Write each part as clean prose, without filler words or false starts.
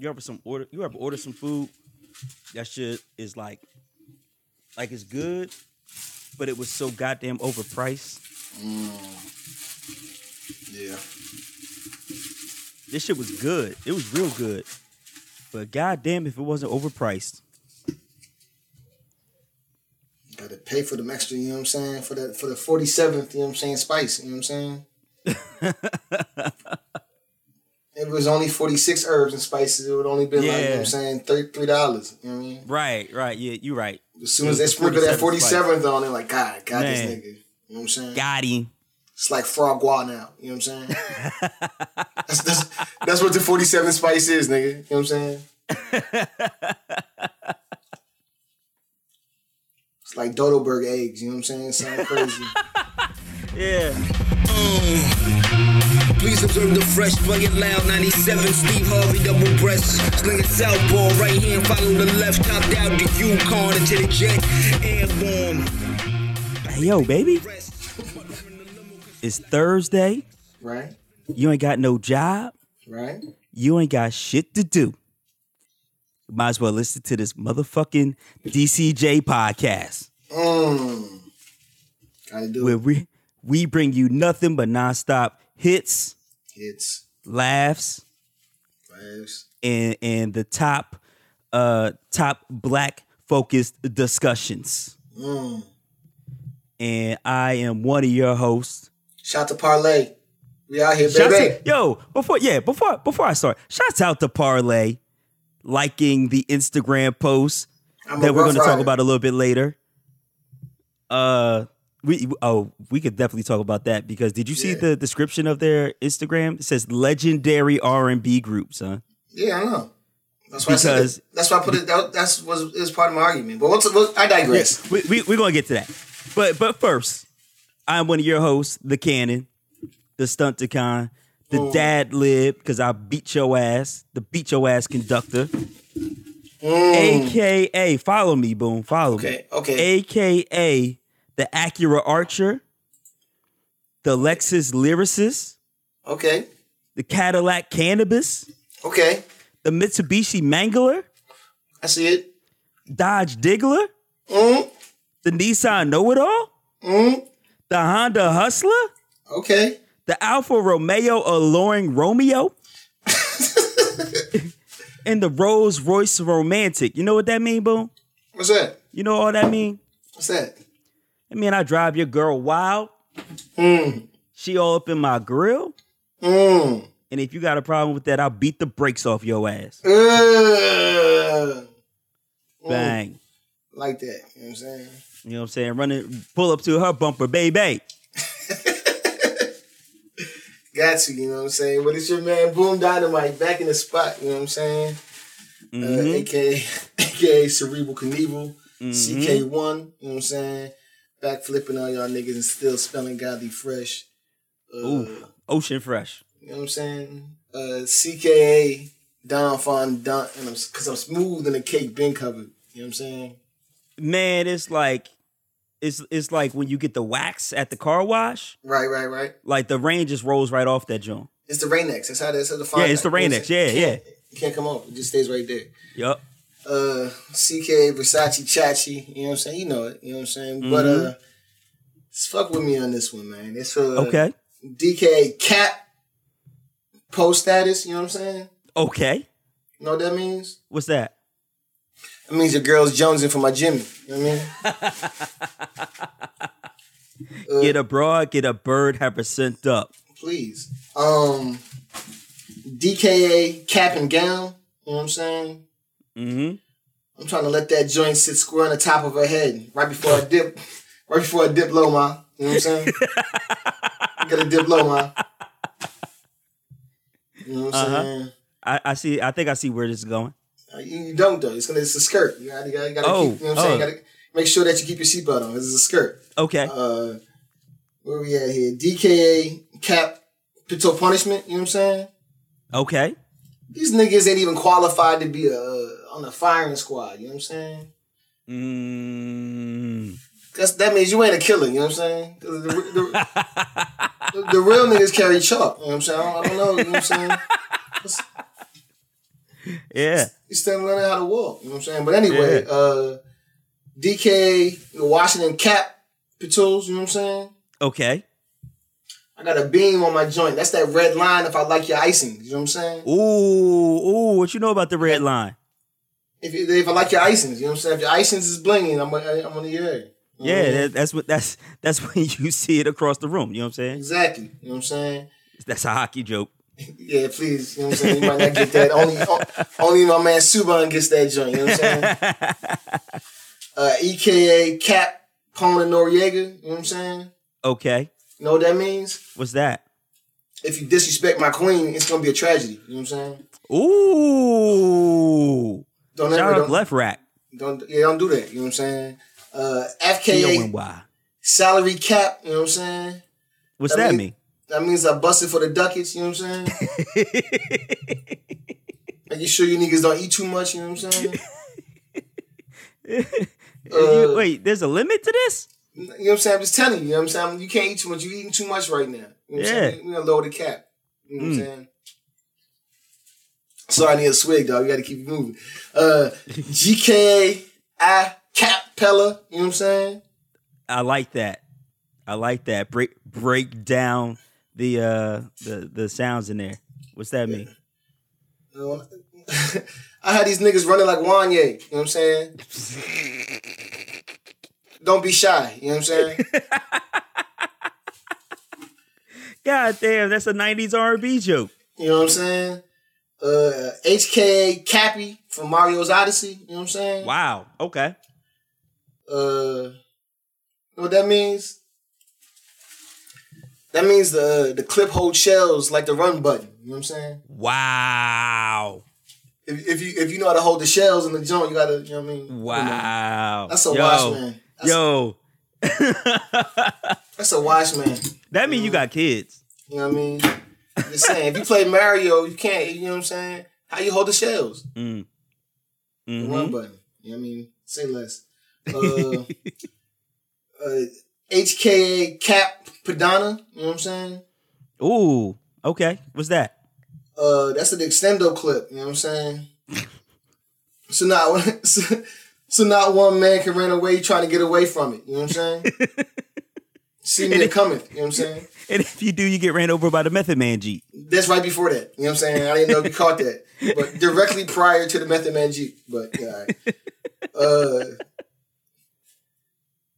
You ever order some food that shit is like it's good, but it was so goddamn overpriced? Yeah. This shit was good. It was real good. But goddamn if it wasn't overpriced. Gotta pay for the extra, you know what I'm saying? For the 47th, you know what I'm saying, spice, you know what I'm saying? If it was only 46 herbs and spices, it would only be like, you know what I'm saying, $33, you know what I mean? Right, yeah, you're right. As soon as they sprinkle that 47th on, they're like, God, man. This nigga, you know what I'm saying? Got him. It's like frog guau now, you know what I'm saying? That's what the 47 spice is, nigga, you know what I'm saying? It's like Dodoberg eggs, you know what I'm saying? It sounds crazy. Please observe the fresh, play it loud, 97, Steve Harvey, double breast. Sling it southpaw, right hand, follow the left, top down the Yukon into the jet, airborne. Hey, yo, baby. It's Thursday. Right. You ain't got no job. Right. You ain't got shit to do. Might as well listen to this motherfucking DCJ podcast. Gotta do it. We bring you nothing but nonstop hits, laughs, and the top black focused discussions. And I am one of your hosts. Shout to Parlay, we out here, baby. Before I start, shouts out to Parlay, liking the Instagram post that we're going to talk about a little bit later. We could definitely talk about that because did you see the description of their Instagram? It says legendary R&B group, son. Yeah, I know. That's why I put it. That was part of my argument. But I digress. Yeah, we're gonna get to that. But first, I'm one of your hosts, the Cannon, the Stunticon, the Dad Lib, because I beat your ass, the beat your ass conductor. AKA, follow me, boom, follow me. Okay. AKA. The Acura Archer, the Lexus Lyricist, okay, the Cadillac Cannabis, okay, the Mitsubishi Mangler, I see it, Dodge Diggler, the Nissan Know-It-All, the Honda Hustler, okay, the Alfa Romeo Alluring Romeo, and the Rolls Royce Romantic. You know what that mean, Boom? What's that? You know all that mean? What's that? I mean, I drive your girl wild. She all up in my grill. And if you got a problem with that, I'll beat the brakes off your ass. Bang. Like that. You know what I'm saying? You know what I'm saying? Pull up to her bumper, baby. Got you know what I'm saying? But it's your man, Boom Dynamite, back in the spot. You know what I'm saying? AKA Cerebral Knievel, CK1. You know what I'm saying? Back flipping all y'all niggas and still spelling godly fresh. Ocean fresh. You know what I'm saying? CKA Don Fondant, because I'm smooth and the cake been covered. You know what I'm saying? Man, it's like when you get the wax at the car wash. Right. Like the rain just rolls right off that joint. It's the Rain-X. That's how the fine. Yeah, it's the Rain-X. Yeah. You can't come off. It just stays right there. Yup. CKA Versace Chachi, you know what I'm saying? You know it, you know what I'm saying? But fuck with me on this one, man. It's for okay. DKA Cap post status, you know what I'm saying? Okay. You know what that means? What's that? It means your girl's jonesing for my Jimmy, you know what I mean? Get abroad, get a bird, have her sent up. Please. DKA Cap and Gown, you know what I'm saying? I'm trying to let that joint sit square on the top of her head right before I dip low, ma. You know what I'm saying? You gotta dip low, ma. You know what I'm saying? I think I see where this is going. You don't though. It's a skirt. You gotta keep, you know what I'm saying? You gotta make sure that you keep your seatbelt on. This is a skirt. Okay. Where we at here? DKA Cap Pito Punishment, you know what I'm saying? Okay. These niggas ain't even qualified to be on the firing squad, you know what I'm saying? That means you ain't a killer, you know what I'm saying? The real niggas carry chalk, you know what I'm saying? I don't know, you know what I'm saying? Yeah. He's still learning how to walk. You know what I'm saying? But anyway, yeah. DK, the Washington Cap Pistols, you know what I'm saying? Okay. I got a beam on my joint. That's that red line if I like your icing. You know what I'm saying? Ooh, what you know about the red line? If I like your icings, you know what I'm saying? If your icings is blinging, I'm on the air. You know what I mean? That's when you see it across the room. You know what I'm saying? Exactly. You know what I'm saying? That's a hockey joke. Yeah, please. You know what I'm saying? You might not get that. Only my man Subban gets that joint. You know what I'm saying? EKA Cap Cohen and Noriega. You know what I'm saying? Okay. You know what that means? What's that? If you disrespect my queen, it's gonna be a tragedy. You know what I'm saying? Ooh. Don't shout out left rack. Don't do that. You know what I'm saying? FKA salary cap. You know what I'm saying? What's that mean? That means I busted for the ducats. You know what I'm saying? Making sure you niggas don't eat too much. You know what I'm saying? Wait, there's a limit to this? You know what I'm saying? I'm just telling you. You know what I'm saying? You can't eat too much. You're eating too much right now. You know what I'm saying? We're going to lower the cap. You know what I'm saying? Sorry, I need a swig, dog. You got to keep it moving. GKI Capella. You know what I'm saying? I like that. Break down the sounds in there. What's that mean? I had these niggas running like Wanya. You know what I'm saying? Don't be shy. You know what I'm saying? God damn, that's a 90s R&B joke. You know what I'm saying? HKA Cappy from Mario's Odyssey. You know what I'm saying? Wow. Okay. Know what that means? That means the clip hold shells like the run button. You know what I'm saying? Wow. If you know how to hold the shells in the joint, you gotta, you know what I mean? Wow. That's a wash, man. That's a wash, man. That means you got kids. You know what I mean? I'm just saying, if you play Mario, you can't, you know what I'm saying? How you hold the shells? Mm. Mm-hmm. The run button. You know what I mean? Say less. HKA Cap Padana, you know what I'm saying? Ooh, okay. What's that? That's an extendo clip, you know what I'm saying? So not one man can run away trying to get away from it, you know what I'm saying? See me coming, you know what I'm saying? And if you do, you get ran over by the Method Man Jeep. That's right before that, you know what I'm saying? I didn't know if you caught that. But directly prior to the Method Man Jeep, but yeah. All right.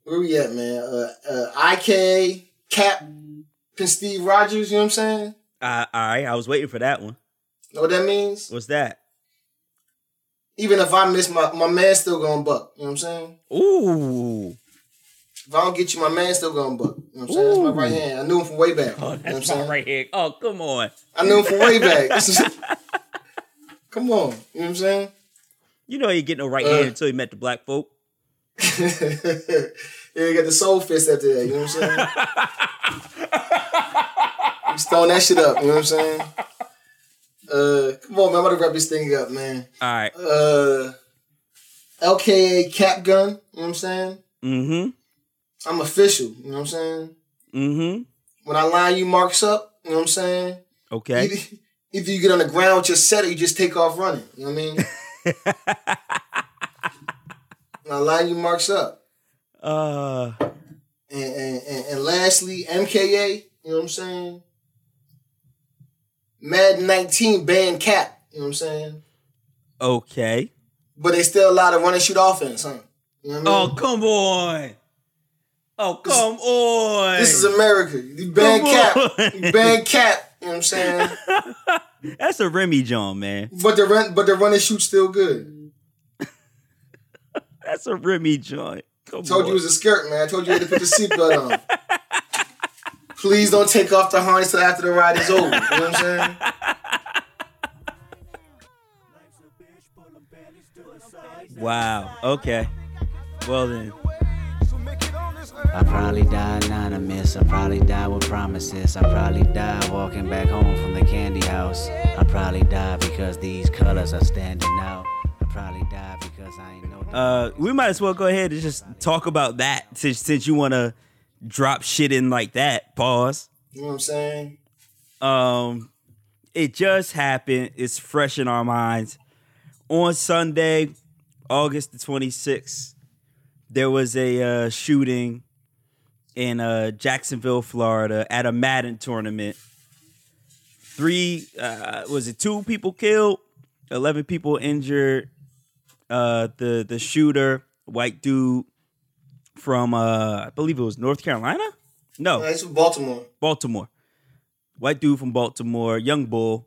Where we at, man? IK, Cap, and Steve Rogers, you know what I'm saying? All right, I was waiting for that one. Know what that means? What's that? Even if I miss, my man's still gonna buck. You know what I'm saying? Ooh. If I don't get you, my man's still gonna buck. You know what I'm saying? That's my right hand. I knew him from way back. Oh, that's you know what I'm saying? Right hand. Oh, come on. I knew him from way back. Come on. You know what I'm saying? You know he didn't get no right hand until he met the black folk. Yeah, he got the soul fist after that. You know what I'm saying? Just throwing that shit up, you know what I'm saying? Come on, man, I'm about to wrap this thing up, man. All right. LKA Cap Gun, you know what I'm saying? Mm-hmm. I'm official, you know what I'm saying? Mm-hmm. When I line you marks up, you know what I'm saying? Okay. Either you get on the ground with your set or you just take off running, you know what I mean? When I line you marks up. And lastly, MKA, you know what I'm saying? Madden 19 banned Cap. You know what I'm saying? Okay. But they still allowed to run and shoot offense, huh? You know what I mean? Oh, come on. Oh, come on. This is America. You banned Cap. You banned Cap. You know what I'm saying? That's a Remy John, man. But the run and shoot still good. That's a Remy John. Told you it was a skirt, man. I told you had to put the seatbelt on. Please don't take off the harness till after the ride is over. You know what I'm saying? Wow. Okay. Well then. I probably die anonymous. I probably die with promises. I probably die walking back home from the candy house. I probably die because these colors are standing out. I probably die because I ain't know. We might as well go ahead and just talk about that since you want to drop shit in like that. Pause. You know what I'm saying? It just happened. It's fresh in our minds. on Sunday, August the 26th, there was a shooting in Jacksonville, Florida at a Madden tournament. Two people killed, 11 people injured. The shooter, white dude from, I believe it was North Carolina? No, it's from Baltimore. White dude from Baltimore, young bull.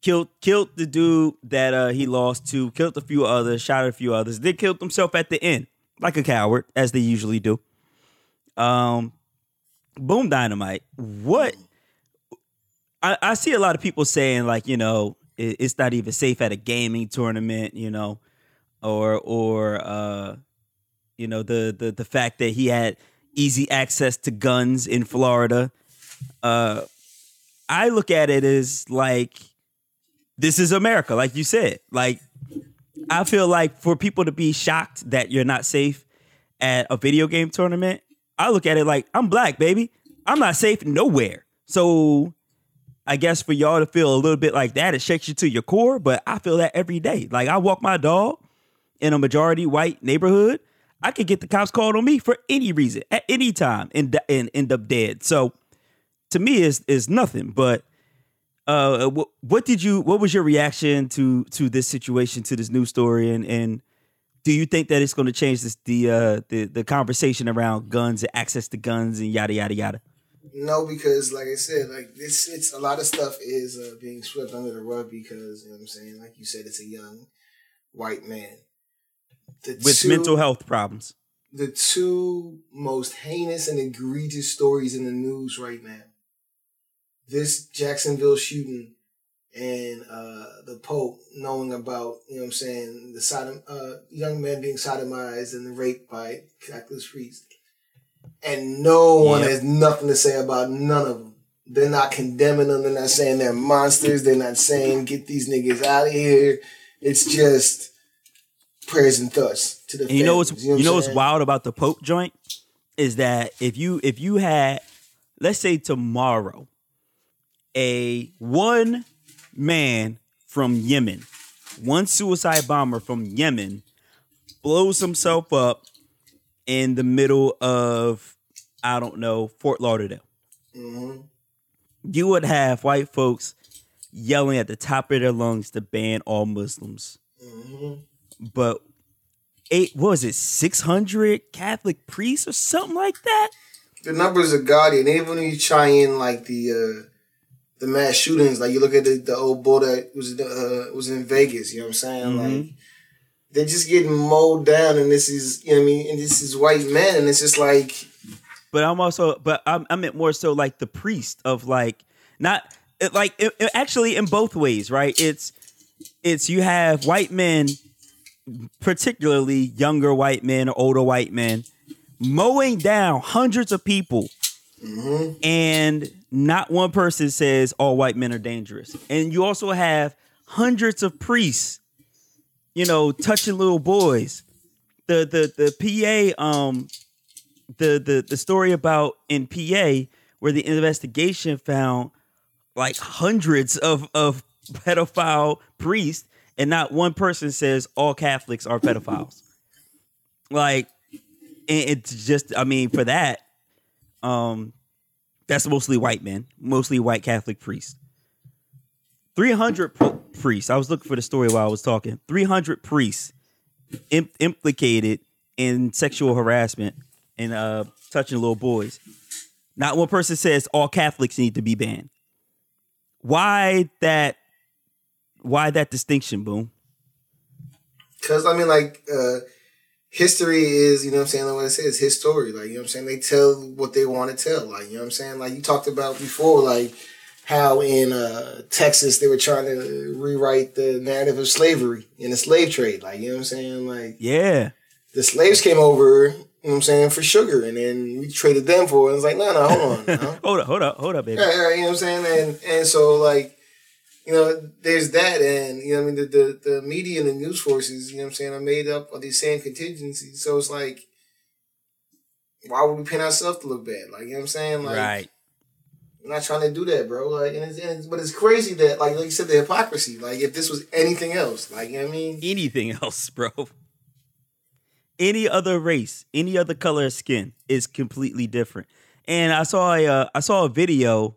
Killed the dude that he lost to, killed a few others, shot at a few others, then killed himself at the end, like a coward, as they usually do. Boom Dynamite. What? I see a lot of people saying, like, you know, it's not even safe at a gaming tournament, you know, or you know, the fact that he had easy access to guns in Florida. I look at it as, like, this is America, like you said. Like, I feel like for people to be shocked that you're not safe at a video game tournament, I look at it like, I'm black, baby. I'm not safe nowhere. So I guess for y'all to feel a little bit like that, it shakes you to your core, but I feel that every day. Like, I walk my dog in a majority white neighborhood. I could get the cops called on me for any reason, at any time, and end up dead. So to me, it's nothing, but... What was your reaction to this situation, to this news story, and do you think that it's going to change the conversation around guns and access to guns and yada yada yada? No, because like I said, like it's a lot of stuff is being swept under the rug because, you know what I'm saying, like you said, it's a young white man with mental health problems. The two most heinous and egregious stories in the news right now. This Jacksonville shooting and the Pope knowing about, you know what I'm saying, the young man being sodomized and raped by Catholic priests. And no one has nothing to say about none of them. They're not condemning them. They're not saying they're monsters. They're not saying, get these niggas out of here. It's just prayers and thoughts to the families. You know what's wild about the Pope joint is that if you had, let's say tomorrow, one man from Yemen, one suicide bomber from Yemen blows himself up in the middle of, I don't know, Fort Lauderdale. Mm-hmm. You would have white folks yelling at the top of their lungs to ban all Muslims. Mm-hmm. But 600 Catholic priests or something like that? The numbers are Guardian. Even when you try in like the mass shootings, like you look at the old bull that was in Vegas, you know what I'm saying? Mm-hmm. Like they're just getting mowed down, and this is, you know what I mean, and this is white men, and it's just like. But I meant more so like the priest of like actually in both ways, right? It's you have white men, particularly younger white men or older white men, mowing down hundreds of people. Mm-hmm. And not one person says all white men are dangerous. And you also have hundreds of priests, you know, touching little boys. The PA, the story about in PA where the investigation found like hundreds of pedophile priests, and not one person says all Catholics are pedophiles. Like, it's just, I mean, for that. That's mostly white men, mostly white Catholic priests. 300 priests. I was looking for the story while I was talking. 300 priests implicated in sexual harassment and touching little boys. Not one person says all Catholics need to be banned. Why that distinction, Boom? Because, I mean, like... history is, you know what I'm saying, like what I say, it's his story. Like, you know what I'm saying? They tell what they want to tell. Like, you know what I'm saying? Like, you talked about before, like, how in Texas they were trying to rewrite the narrative of slavery and the slave trade. Like, you know what I'm saying? Like, yeah. The slaves came over, you know what I'm saying, for sugar, and then we traded them for it. And it's like, no, hold on. No. Hold up, baby. Yeah, you know what I'm saying? And so, like, you know, there's that, and, you know what I mean, the media and the news forces, you know what I'm saying, are made up of these same contingencies. So it's like, why would we paint ourselves to look bad? Like, you know what I'm saying? Like, right. I'm not trying to do that, bro. Like, but it's crazy that, like you said, the hypocrisy. Like, if this was anything else, like, you know what I mean? Anything else, bro. Any other race, any other color of skin is completely different. And I saw a video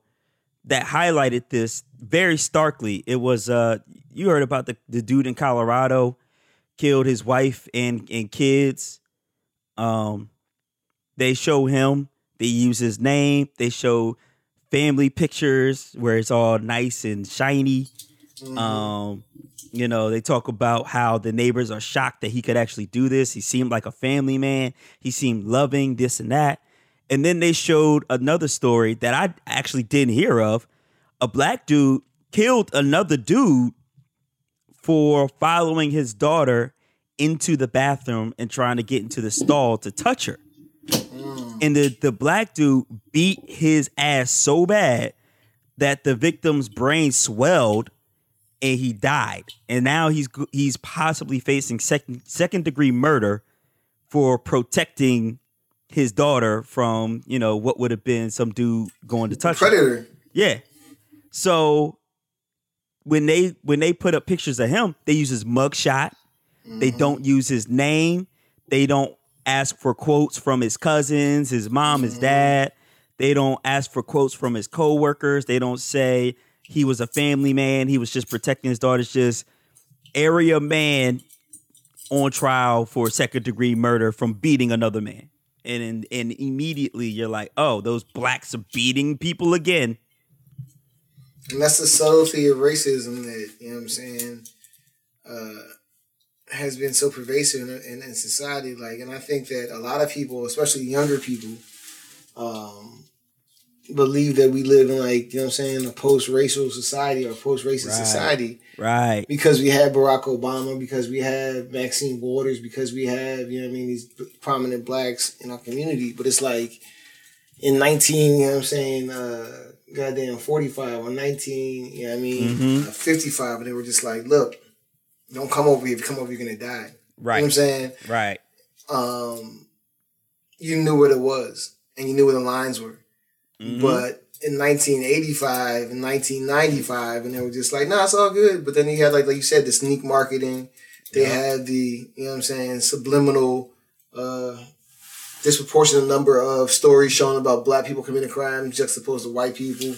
that highlighted this very starkly. It was, you heard about the dude in Colorado killed his wife and kids. They show him. They use his name. They show family pictures where it's all nice and shiny. Mm-hmm. You know, they talk about how the neighbors are shocked that he could actually do this. He seemed like a family man. He seemed loving, this and that. And then they showed another story that I actually didn't hear of. A black dude killed another dude for following his daughter into the bathroom and trying to get into the stall to touch her. And the black dude beat his ass so bad that the victim's brain swelled and he died. And now he's possibly facing second-degree murder for protecting his daughter from, you know, what would have been some dude going to touch her. Predator. Yeah. So when they put up pictures of him, they use his mugshot. Mm-hmm. They don't use his name. They don't ask for quotes from his cousins, his mom, his dad. They don't ask for quotes from his coworkers. They don't say he was a family man. He was just protecting his daughter. It's just area man on trial for second-degree murder from beating another man. And immediately you're like, oh, those blacks are beating people again. And that's the subtlety of racism that, you know what I'm saying, has been so pervasive in society. Like, and I think that a lot of people, especially younger people, believe that we live in, like, you know what I'm saying, a post-racial society or post-racist society. Right. Because we have Barack Obama, because we have Maxine Waters, because we have, you know what I mean, these prominent blacks in our community. But it's like in 45 or 19, you know what I mean, 55, and they were just like, look, don't come over here. If you come over, you're going to die. Right. You know what I'm saying? Right. You knew what it was, and you knew where the lines were. Mm-hmm. But in 1985 and 1995, and they were just like, nah, it's all good. But then you had, like you said, the sneak marketing. They had the, you know what I'm saying, subliminal, disproportionate number of stories shown about black people committing crimes juxtaposed to white people.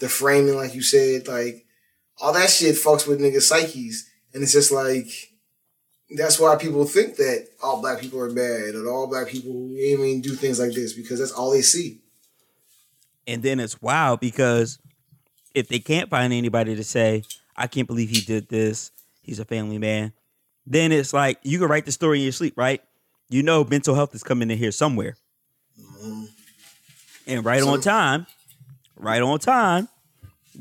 The framing, like you said, like, all that shit fucks with niggas' psyches. And it's just like, that's why people think that all black people are bad or all black people, you know what I mean, do things like this, because that's all they see. And then it's wild because if they can't find anybody to say, I can't believe he did this, he's a family man, then it's like, you can write the story in your sleep, right? You know mental health is coming in here somewhere. Mm-hmm. And right on time,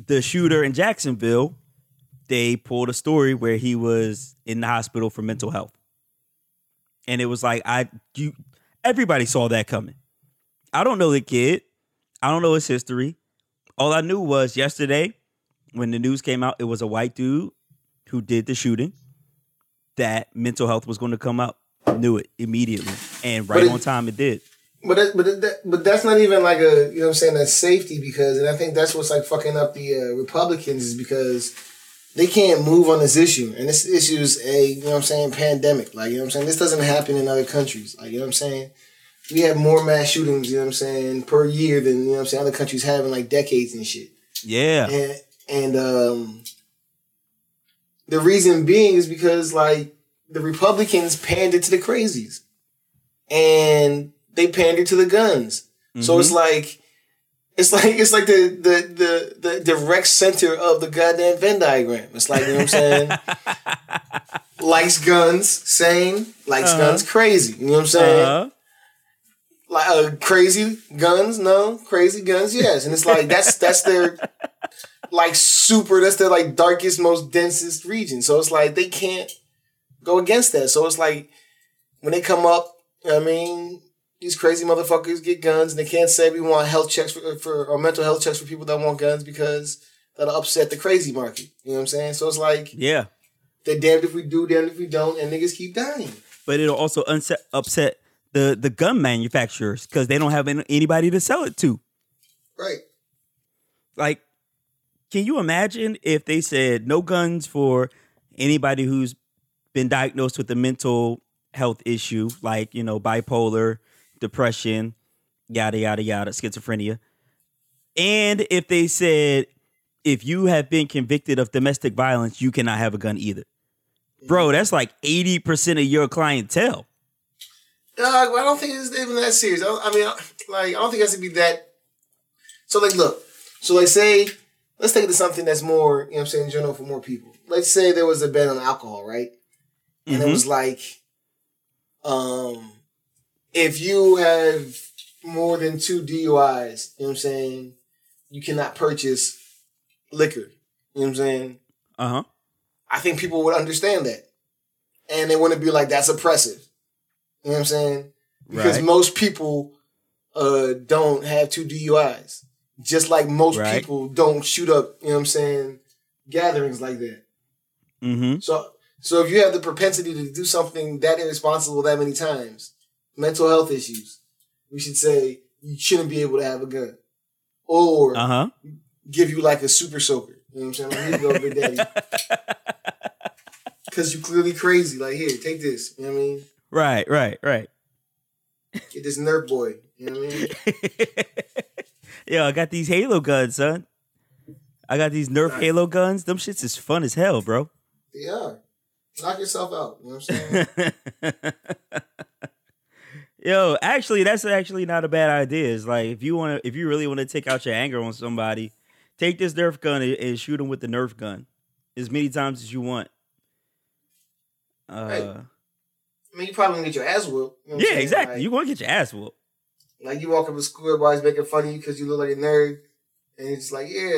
the shooter in Jacksonville, they pulled a story where he was in the hospital for mental health. And it was like, everybody saw that coming. I don't know the kid. I don't know his history. All I knew was yesterday when the news came out, it was a white dude who did the shooting, that mental health was going to come up. Knew it immediately. And on time it did. But that's not even like a, you know what I'm saying, that's safety, because, and I think that's what's like fucking up the Republicans, is because they can't move on this issue. And this issue is a, you know what I'm saying, pandemic. Like, you know what I'm saying? This doesn't happen in other countries. Like, you know what I'm saying? We have more mass shootings, you know what I'm saying, per year than, you know what I'm saying, other countries have in like decades and shit. Yeah. And the reason being is because, like, the Republicans pandered to the crazies. And they pandered to the guns. Mm-hmm. So it's like, It's like the direct center of the goddamn Venn diagram. It's like, you know what I'm saying? Likes guns, sane. Likes guns, crazy. You know what I'm saying? Like crazy guns, no. Crazy guns, yes. And it's like that's their like super. That's their like darkest, most densest region. So it's like they can't go against that. So it's like when they come up, you know what I mean, these crazy motherfuckers get guns, and they can't say we want health checks for mental health checks for people that want guns, because that'll upset the crazy market. You know what I'm saying? So it's like, yeah, they're damned if we do, damned if we don't, and niggas keep dying. But it'll also upset the gun manufacturers, because they don't have anybody to sell it to. Right. Like, can you imagine if they said no guns for anybody who's been diagnosed with a mental health issue, like, you know, bipolar, depression, yada, yada, yada, schizophrenia. And if they said, if you have been convicted of domestic violence, you cannot have a gun either. Bro, that's like 80% of your clientele. I don't think it's even that serious. I don't think it has to be that. So, like, look. So, like, say, let's take it to something that's more, you know what I'm saying, in general for more people. Let's say there was a ban on alcohol, right? And it was like, if you have more than 2 DUIs, you know what I'm saying, you cannot purchase liquor. You know what I'm saying? Uh-huh. I think people would understand that. And they wouldn't be like, that's oppressive. You know what I'm saying? Because most people don't have 2 DUIs. Just like most people don't shoot up, you know what I'm saying, gatherings like that. Mm-hmm. So if you have the propensity to do something that irresponsible that many times, mental health issues, we should say you shouldn't be able to have a gun. Or give you like a super soaker. You know what I'm saying? Like, here you go, big daddy. Because you're clearly crazy. Like, here, take this. You know what I mean? Right. Get this Nerf boy. You know what I mean? Yo, I got these Halo guns, son. I got these Nerf Halo guns. Them shits is fun as hell, bro. They are. Knock yourself out. You know what I'm saying? Yo, actually, that's actually not a bad idea. It's like, if you really want to take out your anger on somebody, take this Nerf gun and shoot them with the Nerf gun as many times as you want. I mean, you probably gonna get your ass whooped. You know what I'm saying? Exactly. Like, you gonna get your ass whooped. Like, you walk up to school, everybody's making fun of you because you look like a nerd, and you're just like, yeah.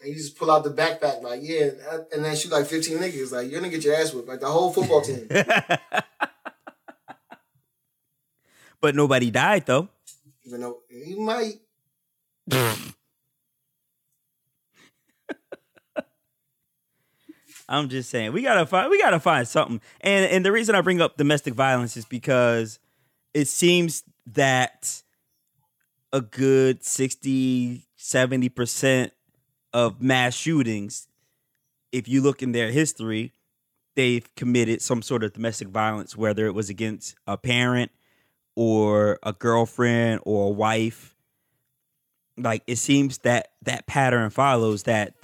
And you just pull out the backpack, like, yeah, and then shoot like 15 niggas. Like, you're gonna get your ass whooped, like the whole football team. But nobody died, though. Even though you might. I'm just saying, we gotta find something. And the reason I bring up domestic violence is because it seems that a good 60, 70% of mass shootings, if you look in their history, they've committed some sort of domestic violence, whether it was against a parent or a girlfriend or a wife. Like, it seems that that pattern follows, that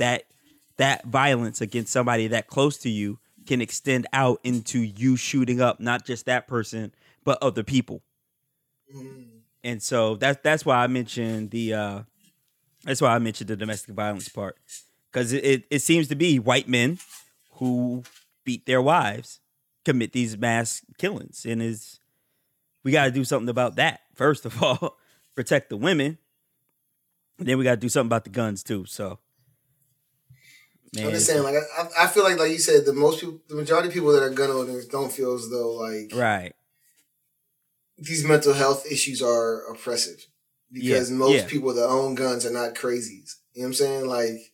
violence against somebody that close to you can extend out into you shooting up not just that person, but other people. Mm. And so that's why I mentioned the domestic violence part, because it seems to be white men who beat their wives commit these mass killings, and we got to do something about that. First of all, protect the women, and then we got to do something about the guns too. So. Man. I'm just saying, like, I feel like you said, the majority of people that are gun owners don't feel as though, like, these mental health issues are oppressive, because most people that own guns are not crazies. You know what I'm saying? Like,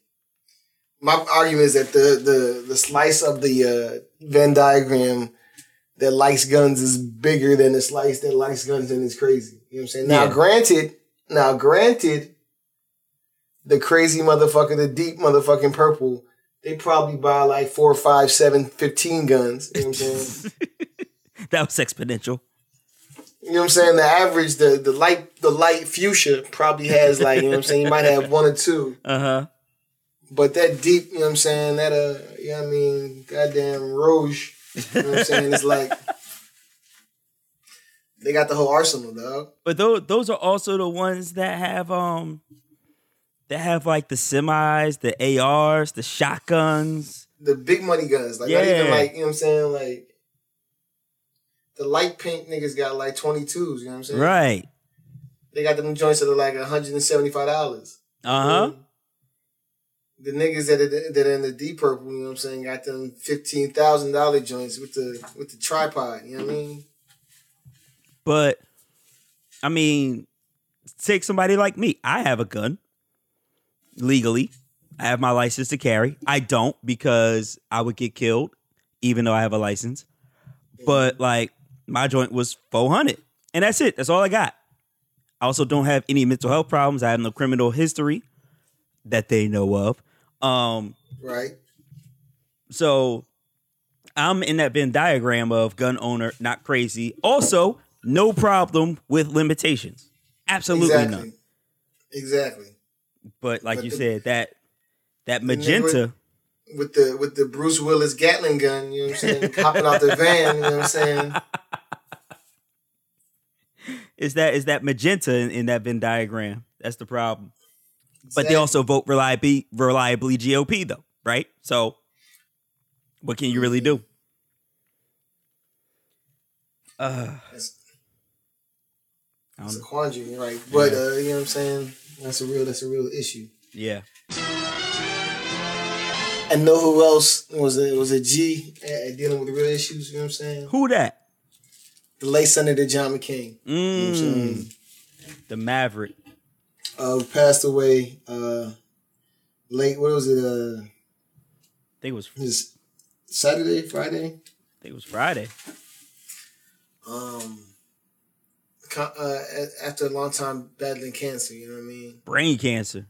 my argument is that the slice of the Venn diagram that likes guns is bigger than the slice that likes guns and is crazy. You know what I'm saying? Yeah. Now, granted, the crazy motherfucker, the deep motherfucking purple, they probably buy like 4, 5, 7, 15 guns. You know what I'm saying? That was exponential. You know what I'm saying? The average, the light fuchsia probably has like, you know what I'm saying? You might have 1 or 2. Uh-huh. But that deep, you know what I'm saying? That, you know what I mean? Goddamn Rouge. You know what I'm saying? It's like, they got the whole arsenal, dog. But those are also the ones that have like the semis, the ARs, the shotguns. The big money guns. Like, not even like, you know what I'm saying? Like, the light pink niggas got like 22s, you know what I'm saying? Right. They got them joints that are like $175. Uh-huh. And the niggas that are in the deep purple, you know what I'm saying, got them $15,000 joints with the tripod, you know what I mean? But, I mean, take somebody like me. I have a gun. Legally, I have my license to carry. I don't, because I would get killed, even though I have a license. But like, my joint was 400, and that's it. That's all I got. I also don't have any mental health problems. I have no criminal history. that they know of. Right. So I'm in that Venn diagram of gun owner, not crazy. Also, no problem with limitations. Absolutely exactly. None. Exactly. But like but you the, said, that magenta with the Bruce Willis Gatling gun, you know what I'm saying, hopping out the van, you know what I'm saying. Is that magenta in that Venn diagram? That's the problem. Exactly. But they also vote reliably GOP though, right? So what can you really do? It's a quandary, right? But yeah. You know what I'm saying? That's a real issue. Yeah. I know who else was a G at dealing with real issues. You know what I'm saying? Who that? The late Senator John McCain. Mm. You know what I'm saying? The Maverick. Who passed away late? What was it? I think it was Saturday, Friday. I think it was Friday. After a long time battling cancer, you know what I mean? Brain cancer.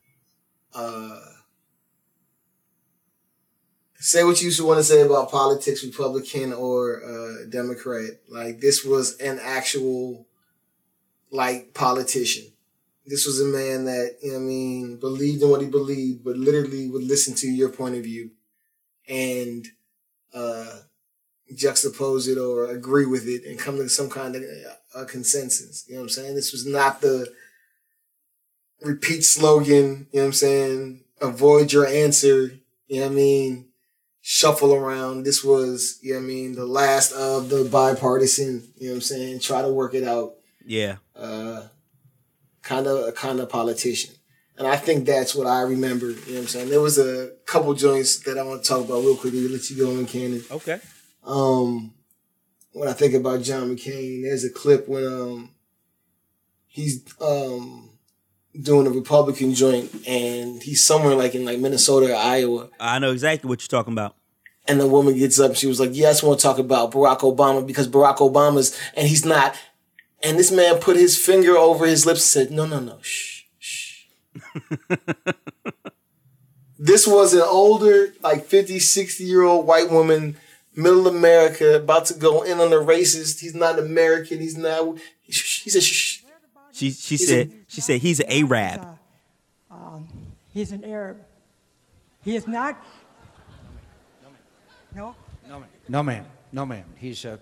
Say what you want to say about politics, Republican or Democrat. Like, this was an actual, like, politician. This was a man that, you know what I mean, believed in what he believed, but literally would listen to your point of view and juxtapose it or agree with it and come to some kind of... a consensus. You know what I'm saying? This was not the repeat slogan, you know what I'm saying? Avoid your answer, you know what I mean? Shuffle around. This was, you know what I mean, the last of the bipartisan, you know what I'm saying? Try to work it out. Yeah. Kind of politician. And I think that's what I remember, you know what I'm saying? There was a couple joints that I want to talk about real quickly. Let you go on, Cannon. Okay. When I think about John McCain, there's a clip when he's doing a Republican joint and he's somewhere like in like Minnesota or Iowa. I know exactly what you're talking about. And the woman gets up and she was like, yeah, I just want to talk about Barack Obama because Barack Obama's, and he's not. And this man put his finger over his lips and said, no, shh, shh. This was an older, like 50, 60-year-old white woman, middle America, about to go in on the racist. He's not American. He's not. He said, shh. She said he's an Arab. He's an Arab. He is not. No. No, ma'am. He's a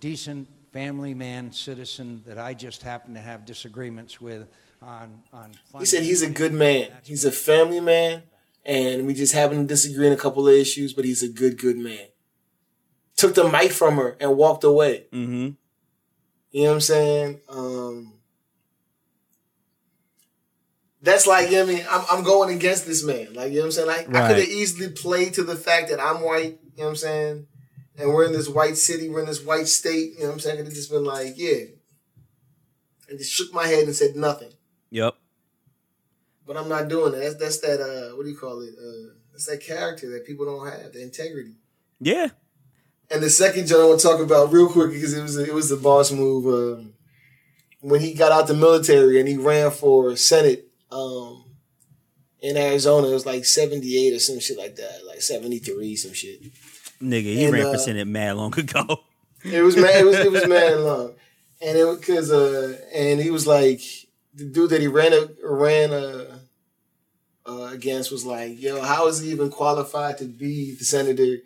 decent family man, citizen that I just happen to have disagreements with on. He said he's a good man. He's a family man. And we just happened to disagree on a couple of issues, but he's a good man. Took the mic from her and walked away. Mm-hmm. You know what I'm saying? That's like, you know what I mean? I'm going against this man. Like, you know what I'm saying? Like, right. I could have easily played to the fact that I'm white, you know what I'm saying? And we're in this white city, we're in this white state, you know what I'm saying? I could have just been like, yeah. And just shook my head and said nothing. Yep. But I'm not doing that. That's that. What do you call it? That's that character that people don't have. The integrity. Yeah. And the second joint I want to talk about real quick because it was the boss move when he got out the military and he ran for Senate in Arizona. It was like 78 or some shit like that, like 73, some shit. Nigga, he ran for Senate mad long ago. It was mad long, and it because and he was like. The dude that he ran against was like, yo, how is he even qualified to be the senator?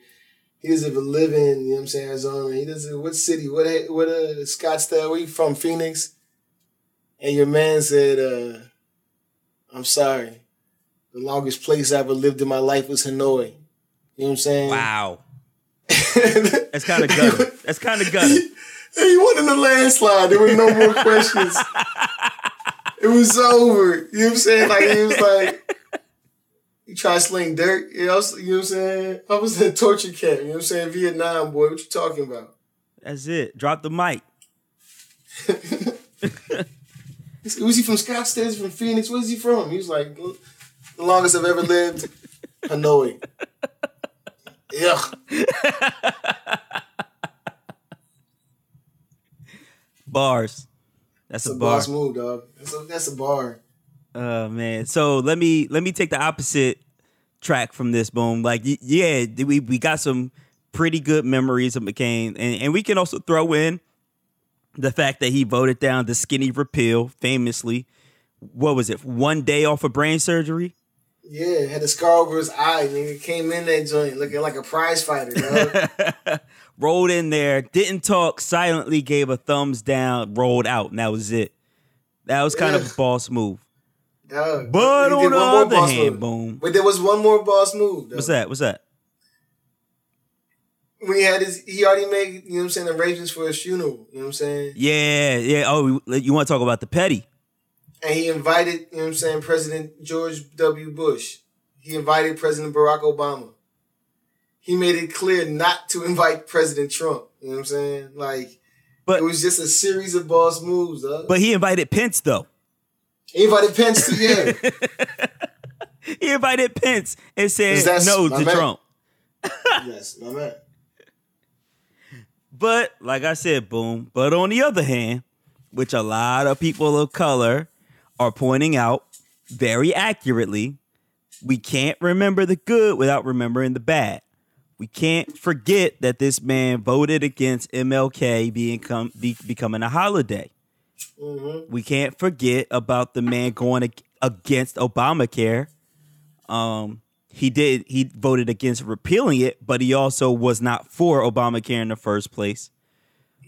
He doesn't even live in, you know what I'm saying, Arizona. He doesn't, what city, what Scottsdale, where you from, Phoenix? And your man said, I'm sorry. The longest place I ever lived in my life was Hanoi. You know what I'm saying? Wow. That's kind of gutter. He won in the landslide. There were no more questions. It was over. You know what I'm saying? Like, it was like, you try to sling dirt. You know what I'm saying? I was in a torture camp. You know what I'm saying? Vietnam, boy. What you talking about? That's it. Drop the mic. Was he from Scottsdale? Is he from Phoenix? Where's he from? He was like, the longest I've ever lived, Hanoi. Ugh. Bars. That's a bar. Boss move, dog. That's a bar. Oh man. So let me take the opposite track from this, boom. Like, yeah, we got some pretty good memories of McCain, and we can also throw in the fact that he voted down the skinny repeal, famously. What was it? 1 day off of brain surgery. Yeah, had a scar over his eye. Nigga came in that joint looking like a prize fighter. Dog. Rolled in there, didn't talk, silently gave a thumbs down, rolled out, and that was it. That was kind of a boss move. Dog. But on the other hand, move. Boom. But there was one more boss move. Though. What's that? When he already made, you know what I'm saying, arrangements for his funeral. You know what I'm saying? Yeah. Oh, you want to talk about the petty? And he invited, you know what I'm saying, President George W. Bush. He invited President Barack Obama. He made it clear not to invite President Trump. You know what I'm saying? Like, but, it was just a series of boss moves. Huh? But he invited Pence, though. He invited Pence to, yeah. He invited Pence and said no to man. Trump. Yes, my man. But, like I said, boom. But on the other hand, which a lot of people of color are pointing out very accurately, we can't remember the good without remembering the bad. We can't forget that this man voted against MLK becoming a holiday. Mm-hmm. We can't forget about the man going against Obamacare. He voted against repealing it, but he also was not for Obamacare in the first place.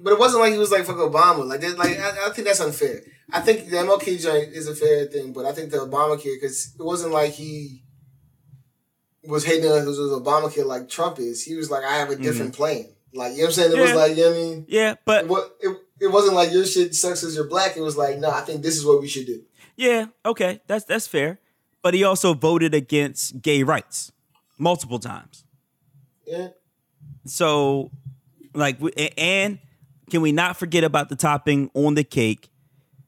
But it wasn't like he was like, fuck Obama. I think that's unfair. I think the MLK joint is a fair thing, but I think the Obamacare, because it wasn't like he was hating on Obamacare like Trump is. He was like, I have a different plan. Like, you know what I'm saying? It was like, you know what I mean? Yeah, but... It wasn't like your shit sucks because you're black. It was like, no, I think this is what we should do. Yeah, okay. That's fair. But he also voted against gay rights multiple times. Yeah. So, like, and... can we not forget about the topping on the cake?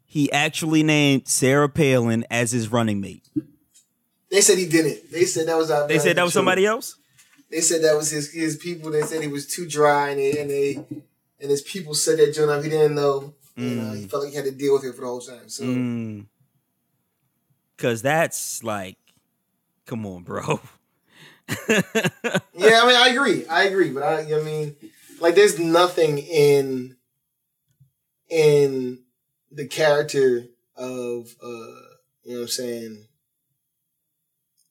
He actually named Sarah Palin as his running mate. They said he didn't. They said that was our. They said that was somebody else? They said that was his people. They said he was too dry, and his people said that John, he didn't know. And, he felt like he had to deal with it for the whole time. So, because that's like, come on, bro. Yeah, I mean, I agree, but I mean. Like, there's nothing in the character of, you know what I'm saying,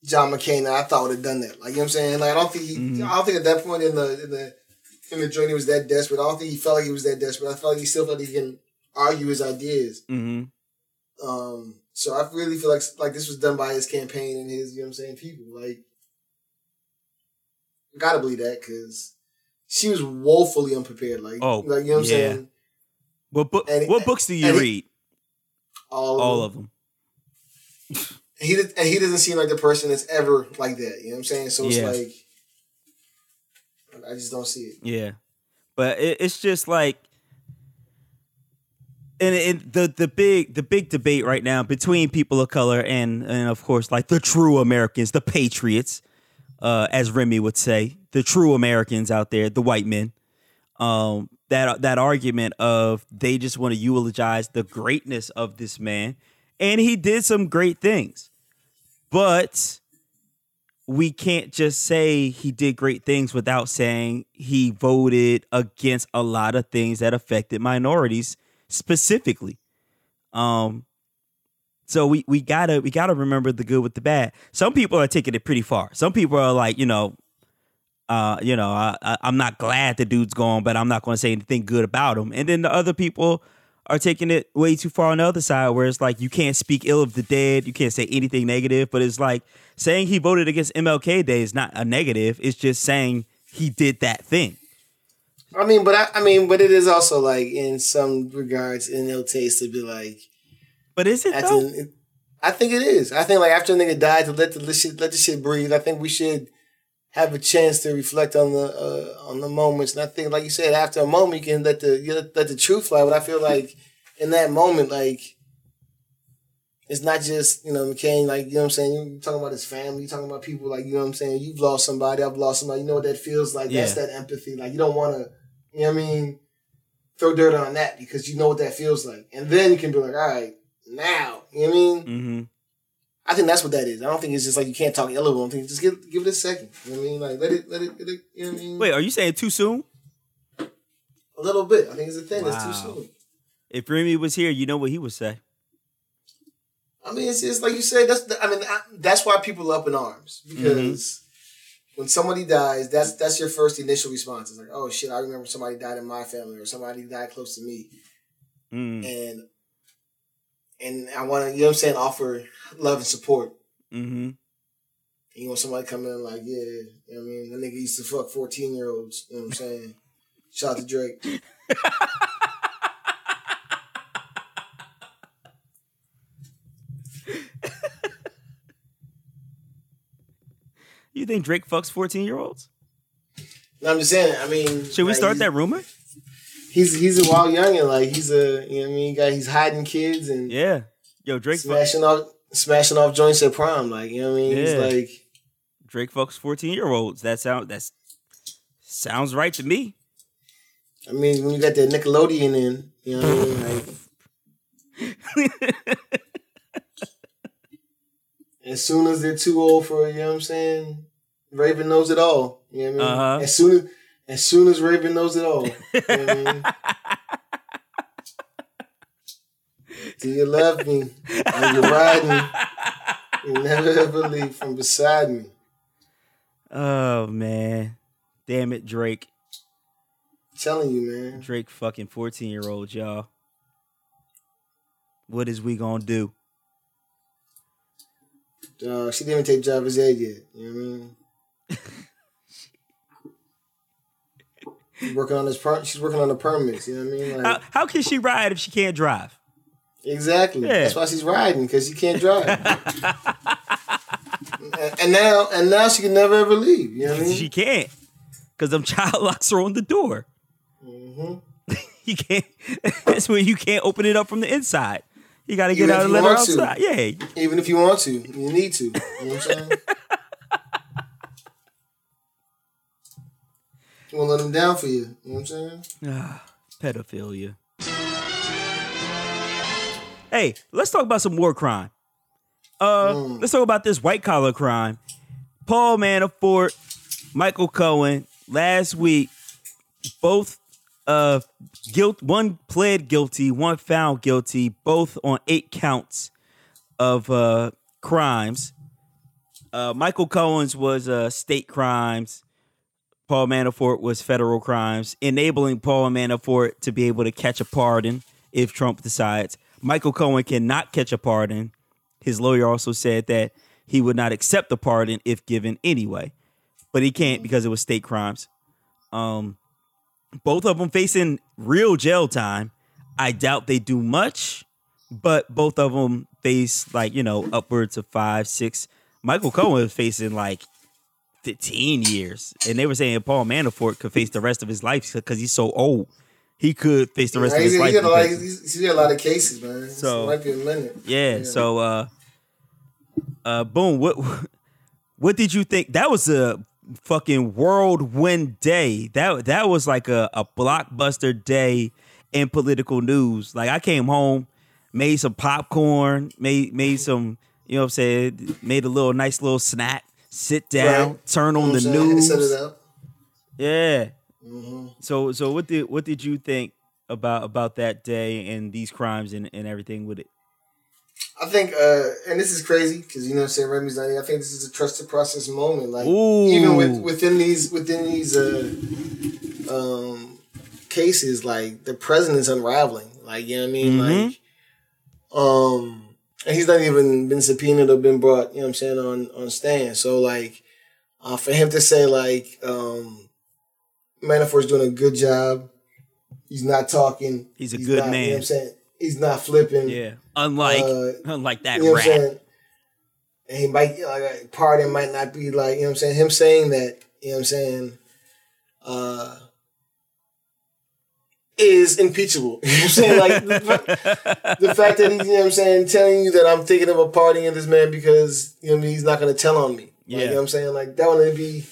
John McCain that I thought would have done that. Like, you know what I'm saying? Like, I don't think at that point in the journey he was that desperate. I don't think he felt like he was that desperate. I felt like he still felt like he can argue his ideas. Mm-hmm. So I really feel like this was done by his campaign and his, you know what I'm saying, people. Like, I gotta believe that, because... she was woefully unprepared. Like, you know what I'm saying? What books do you read? All of them. He doesn't seem like the person that's ever like that. You know what I'm saying? So it's like, I just don't see it. Yeah. But it's just like, and the big debate right now between people of color and of course, like the true Americans, the patriots, as Remy would say, the true Americans out there, the white men, that argument of they just want to eulogize the greatness of this man. And he did some great things, but we can't just say he did great things without saying he voted against a lot of things that affected minorities specifically. So we gotta remember the good with the bad. Some people are taking it pretty far. Some people are like, I'm not glad the dude's gone, but I'm not going to say anything good about him. And then the other people are taking it way too far on the other side, where it's like you can't speak ill of the dead, you can't say anything negative. But it's like saying he voted against MLK Day is not a negative. It's just saying he did that thing. I mean, but it is also like in some regards in ill taste to be like. But is it though? I think it is. I think like after a nigga died, to let the shit breathe. I think we should have a chance to reflect on the moments. And I think, like you said, after a moment, you can let the truth fly. But I feel like in that moment, like it's not just McCain. Like, you know what I'm saying. You're talking about his family. You're talking about people. Like, you know what I'm saying. You've lost somebody. I've lost somebody. You know what that feels like. Yeah. That's that empathy. Like, you don't want to. You know what I mean. Throw dirt on that because you know what that feels like, and then you can be like, all right. Now, you know what I mean? Mm-hmm. I think that's what that is. I don't think it's just like you can't talk ill about things. Just give it a second. You know what I mean? Like let it you know what I mean? Wait, are you saying too soon? A little bit. I think it's a thing. Wow. It's too soon. If Remy was here, you know what he would say. I mean, it's like you said. That's why people are up in arms, because when somebody dies, that's your first initial response. It's like, oh shit, I remember somebody died in my family or somebody died close to me, and I want to, you know what I'm saying, offer love and support. Mm-hmm. And you want somebody coming in like, yeah, you know what I mean, that nigga used to fuck 14-year-olds. You know what I'm saying? Shout out to Drake. You think Drake fucks 14-year-olds? No, I'm just saying. I mean, should we start that rumor? He's a wild youngin', like he's a, you know what I mean, guy. He's hiding kids and Drake smashing off joints at prom, like, you know what I mean. Yeah. He's like, Drake fucks 14-year-olds. That sounds right to me. I mean, when you got that Nickelodeon in, you know what I mean, like. As soon as they're too old for, you know what I'm saying, Raven knows it all. You know what I mean? Uh-huh. As soon as Raven knows it all. You know what I mean? Do you love me? Are you riding? You never ever leave from beside me. Oh, man. Damn it, Drake. I'm telling you, man. Drake fucking 14-year-olds, y'all. What is we gonna do? She didn't even take driver's ed yet. You know what I mean? She's working on the permits. You know what I mean? Like, how can she ride if she can't drive? Exactly. Yeah. That's why she's riding, because she can't drive. and now she can never ever leave. You know what I mean? She can't, because them child locks are on the door. Mm-hmm. You can't. That's when you can't open it up from the inside. You got to get out and let her outside. Yeah. Even if you want to. You need to. You know what I'm saying? You won't let them down for you. You know what I'm saying? Ah, pedophilia. Hey, let's talk about some war crime. Let's talk about this white-collar crime. Paul Manafort, Michael Cohen, last week, both... one pled guilty, one found guilty, both on 8 counts of crimes. Michael Cohen's was state crimes. Paul Manafort was federal crimes, enabling Paul Manafort to be able to catch a pardon if Trump decides. Michael Cohen cannot catch a pardon. His lawyer also said that he would not accept the pardon if given anyway, but he can't because it was state crimes. Both of them facing real jail time. I doubt they do much, but both of them face, like, you know, upwards of 5, 6. Michael Cohen was facing like 15 years. And they were saying Paul Manafort could face the rest of his life because he's so old. He could face the rest of his life. He's got a lot of cases, man. So it might be a minute. Yeah. So, boom. What did you think? That was a fucking whirlwind day. That was like a blockbuster day in political news. Like, I came home, made some popcorn, made some, you know what I'm saying, made a little nice little snack, sit down, right. Turn on the news. Set it up. Yeah. Mm-hmm. So what did you think about that day and these crimes and everything with it? I think, and this is crazy because, you know what I'm saying, Remy's not here. I think this is a trust the process moment. Like, ooh. Even within these cases, like, the president's unraveling. Like, you know what I mean? Mm-hmm. Like, and he's not even been subpoenaed or been brought, you know what I'm saying, on stand. So, like, for him to say, like, Manafort's doing a good job. He's not talking. He's good, not, man. You know what I'm saying? He's not flipping. Yeah. Unlike that, you know, rat. And he might, like, pardon might not be, like, you know what I'm saying? Him saying that, you know what I'm saying, is impeachable. You know what I'm saying? Like, the fact that he's, you know what I'm saying, telling you that I'm thinking of a partying this man because, you know what I mean, he's not going to tell on me. Like, yeah. You know what I'm saying? Like, that would be,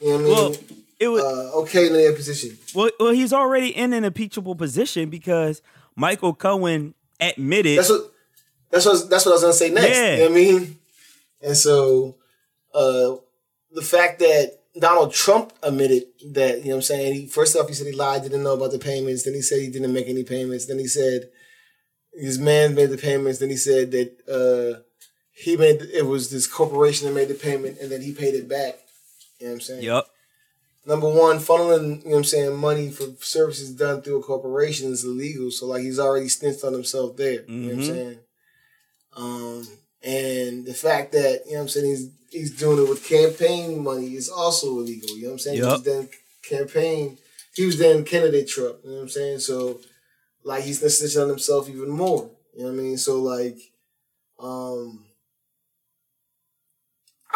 you know what I mean? Well, it was, okay in their position. Well, he's already in an impeachable position because Michael Cohen admitted. That's what I was gonna say next. Yeah. You know what I mean? And so the fact that Donald Trump admitted that, you know what I'm saying, first off, he said he lied, didn't know about the payments. Then he said he didn't make any payments. Then he said his man made the payments. Then he said that it was this corporation that made the payment and then he paid it back. You know what I'm saying? Yep. Number one, funneling, you know what I'm saying, money for services done through a corporation is illegal. So, like, he's already snitched on himself there. Mm-hmm. You know what I'm saying? And the fact that, you know what I'm saying, he's doing it with campaign money is also illegal. You know what I'm saying? Yep. He was then candidate Trump. You know what I'm saying? So, like, he's snitching on himself even more. You know what I mean? So, like, I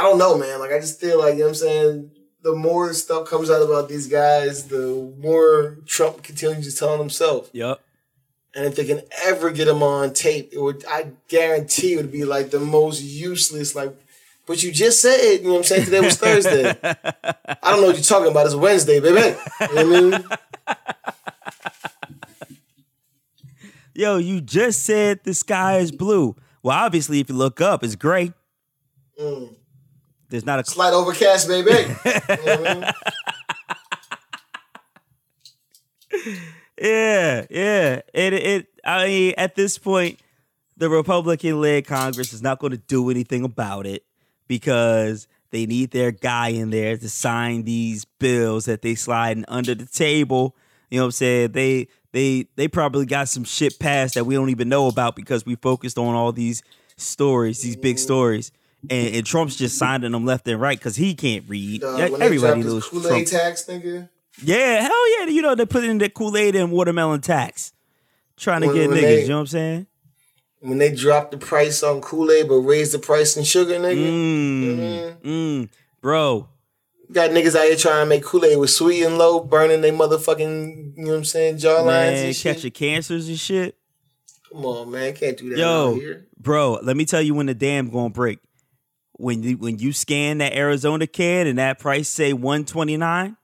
don't know, man. Like, I just feel like, you know what I'm saying, the more stuff comes out about these guys, the more Trump continues to tell on himself. Yep. And if they can ever get him on tape, I guarantee it would be like the most useless, like, but you just said, you know what I'm saying? Today was Thursday. I don't know what you're talking about. It's Wednesday, baby. You know what I mean? Yo, you just said the sky is blue. Well, obviously, if you look up, it's gray. Mm. There's not a slight overcast, baby. You know what I mean? Yeah. I mean, at this point, the Republican-led Congress is not going to do anything about it because they need their guy in there to sign these bills that they sliding under the table. You know what I'm saying? They probably got some shit passed that we don't even know about because we focused on all these stories, these big stories. And Trump's just signing them left and right because he can't read. Everybody knows Kool-Aid tax, nigga. Yeah, hell yeah. You know, they're putting in the Kool-Aid and watermelon tax. Trying to get niggas, you know what I'm saying? When they dropped the price on Kool-Aid but raised the price in sugar, nigga. Bro. Got niggas out here trying to make Kool-Aid with sweet and low, burning they motherfucking, you know what I'm saying, jawlines and shit. Catching cancers and shit. Come on, man. Can't do that out here. Yo, bro, let me tell you when the dam gonna break. When you scan that Arizona can and that price say $1.29.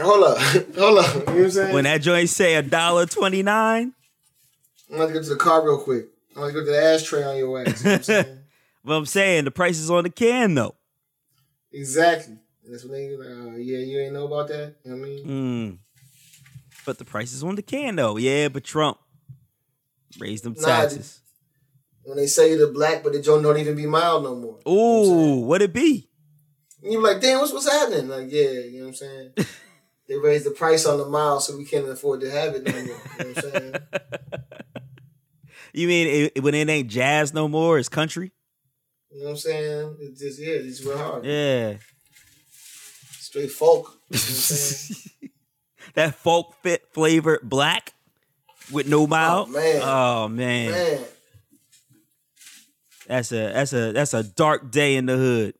Hold up. You know what I'm saying? When that joint say $1.29. I'm about to get to the car real quick. I'm about to get to the ashtray on your ass. You know what I'm saying? But I'm saying the price is on the can though. Exactly. That's what they like, yeah, you ain't know about that. You know what I mean? But the price is on the can though. Yeah, but Trump raised them taxes. When they say you're the black, but the joint don't even be mild no more. Ooh, you know what it be? And you be like, damn, what's happening? Like, yeah, you know what I'm saying? They raised the price on the mild, so we can't afford to have it no more. You know what I'm saying? You mean when it ain't jazz no more, it's country? You know what I'm saying? It's just, yeah, it's real hard. Yeah. Straight folk. You know what I'm saying? That folk fit flavored black with no mild? Oh, man. That's a dark day in the hood.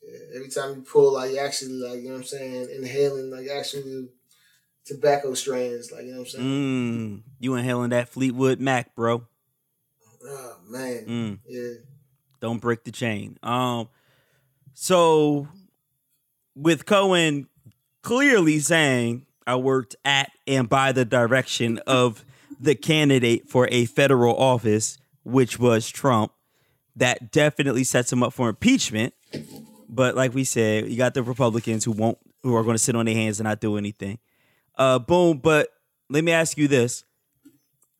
Yeah, every time you pull, like, you actually, like, you know what I'm saying, inhaling, like, actually tobacco strands, like, you know what I'm saying? You inhaling that Fleetwood Mac, bro. Oh, man. Yeah. Don't break the chain. So, with Cohen clearly saying, I worked at and by the direction of the candidate for a federal office, which was Trump, that definitely sets him up for impeachment. But like we said, you got the Republicans who are going to sit on their hands and not do anything. Boom. But let me ask you this.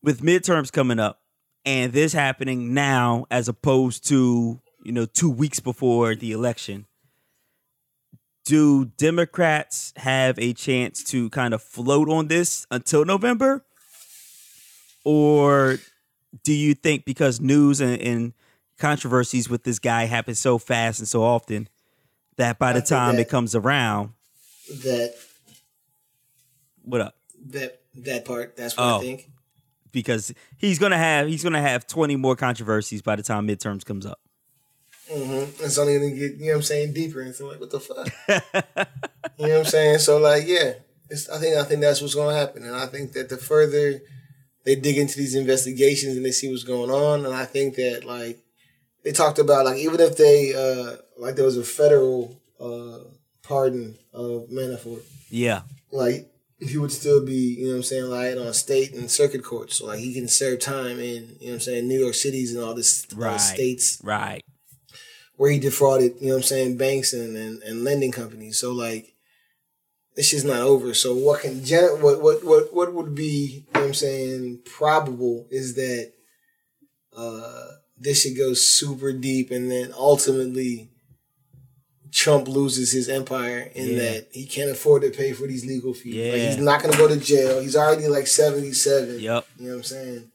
With midterms coming up and this happening now, as opposed to, 2 weeks before the election, do Democrats have a chance to kind of float on this until November? Or do you think because news and controversies with this guy happen so fast and so often that by the time it comes around, that's what I think. Because he's gonna have 20 more controversies by the time midterms comes up. Mm-hmm. It's only gonna get deeper. And it's like, what the fuck? You know what I'm saying? So like, yeah, I think that's what's gonna happen, and I think that the further they dig into these investigations and they see what's going on. And I think that, like, they talked about, like, even if they, like, there was a federal pardon of Manafort. Yeah. Like, he would still be, lied on state and circuit courts. So, like, he can serve time in, New York Cities and all the states. Right. where he defrauded, you know what I'm saying, banks and lending companies. So, like, this shit's not over. So what would be, you know what I'm saying, probable is that this shit goes super deep and then ultimately Trump loses his empire in that he can't afford to pay for these legal fees. Yeah. Like, he's not going to go to jail. He's already like 77. Yep. You know what I'm saying?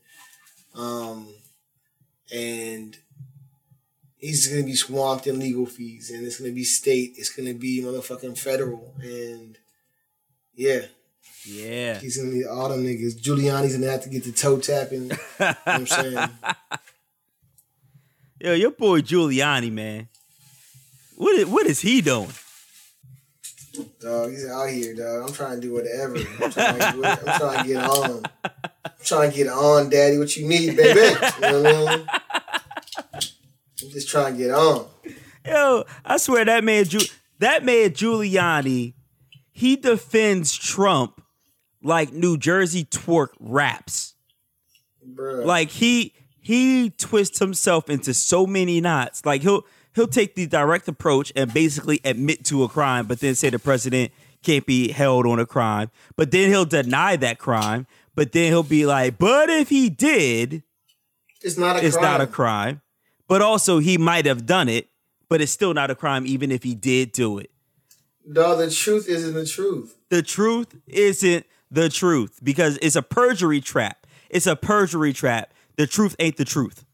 And he's going to be swamped in legal fees, and it's going to be state. It's going to be motherfucking federal. And yeah. Yeah. He's going to be all them niggas. Giuliani's going to have to get the toe tapping. You know what I'm saying? Yo, your boy Giuliani, man. What is he doing? Dog, he's out here, dog. I'm trying to do whatever. I'm trying to get on. I'm trying to get on, daddy. What you need, baby? You know what I mean? I'm just trying to get on. Yo, I swear that man Giuliani, he defends Trump like New Jersey twerk raps. Bruh. Like he twists himself into so many knots. Like he'll take the direct approach and basically admit to a crime, but then say the president can't be held on a crime. But then he'll deny that crime. But then he'll be like, but if he did, it's not a crime. But also he might have done it, but it's still not a crime even if he did do it. No, the truth isn't the truth. The truth isn't the truth because it's a perjury trap. It's a perjury trap. The truth ain't the truth.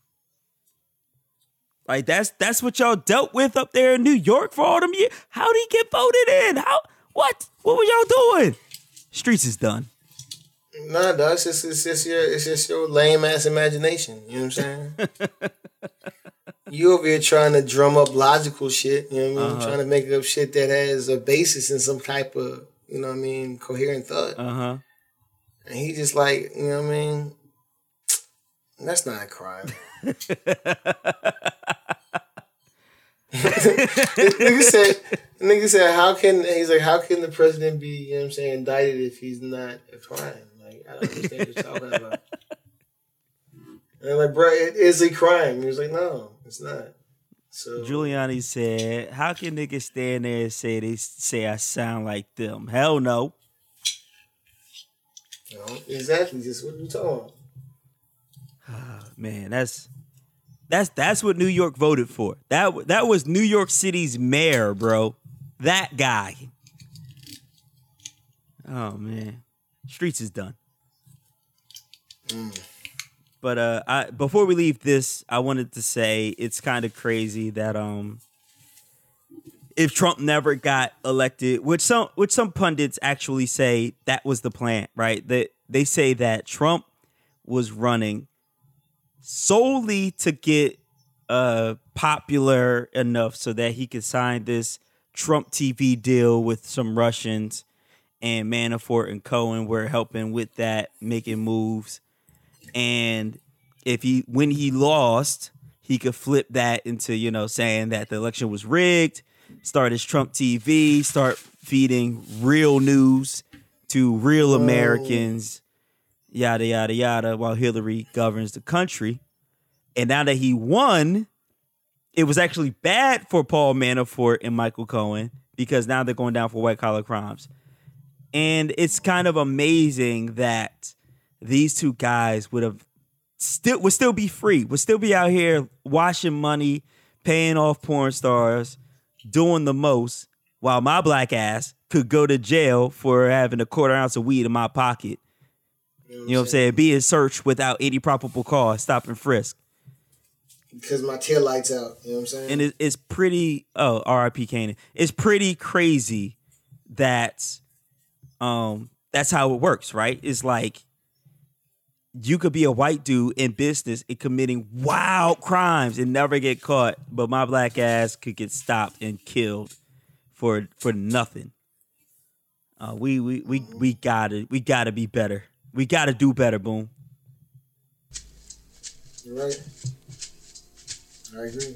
Like, that's what y'all dealt with up there in New York for all them years. How'd he get voted in? What were y'all doing? Streets is done. Nah, dog. It's just your lame ass imagination. You know what I'm saying? You over here trying to drum up logical shit. You know what I mean? Uh-huh. Trying to make up shit that has a basis in some type of, you know what I mean, coherent thought. Uh-huh. And he just like, you know what I mean? That's not a crime. Nigga said, how can the president be, you know what I'm saying, indicted if he's not a crime? Like, I don't understand what you're talking about. And I'm like, bro, it is a crime. He was like, no, it's not. So Giuliani said, how can niggas stand there and say I sound like them? Hell no. No, exactly. Just what you talking about. Oh, man, that's what New York voted for. That was New York City's mayor, bro. That guy. Oh man, streets is done. But before we leave this, I wanted to say it's kind of crazy that if Trump never got elected, which some pundits actually say that was the plan, right? They say that Trump was running solely to get popular enough so that he could sign this Trump TV deal with some Russians, and Manafort and Cohen were helping with that, making moves. And when he lost, he could flip that into, you know, saying that the election was rigged, start his Trump TV, start feeding real news to real Americans. Yada, yada, yada, while Hillary governs the country. And now that he won, it was actually bad for Paul Manafort and Michael Cohen because now they're going down for white-collar crimes. And it's kind of amazing that these two guys would still be free, would still be out here washing money, paying off porn stars, doing the most, while my black ass could go to jail for having a quarter ounce of weed in my pocket. You know what I'm saying? Being searched without any probable cause, stop and frisk. Because my tail lights out. You know what I'm saying? And it's pretty... Oh, R.I.P. Kanan. It's pretty crazy that that's how it works, right? It's like you could be a white dude in business and committing wild crimes and never get caught, but my black ass could get stopped and killed for nothing. We gotta be better. We got to do better, Boom. You're right. I agree.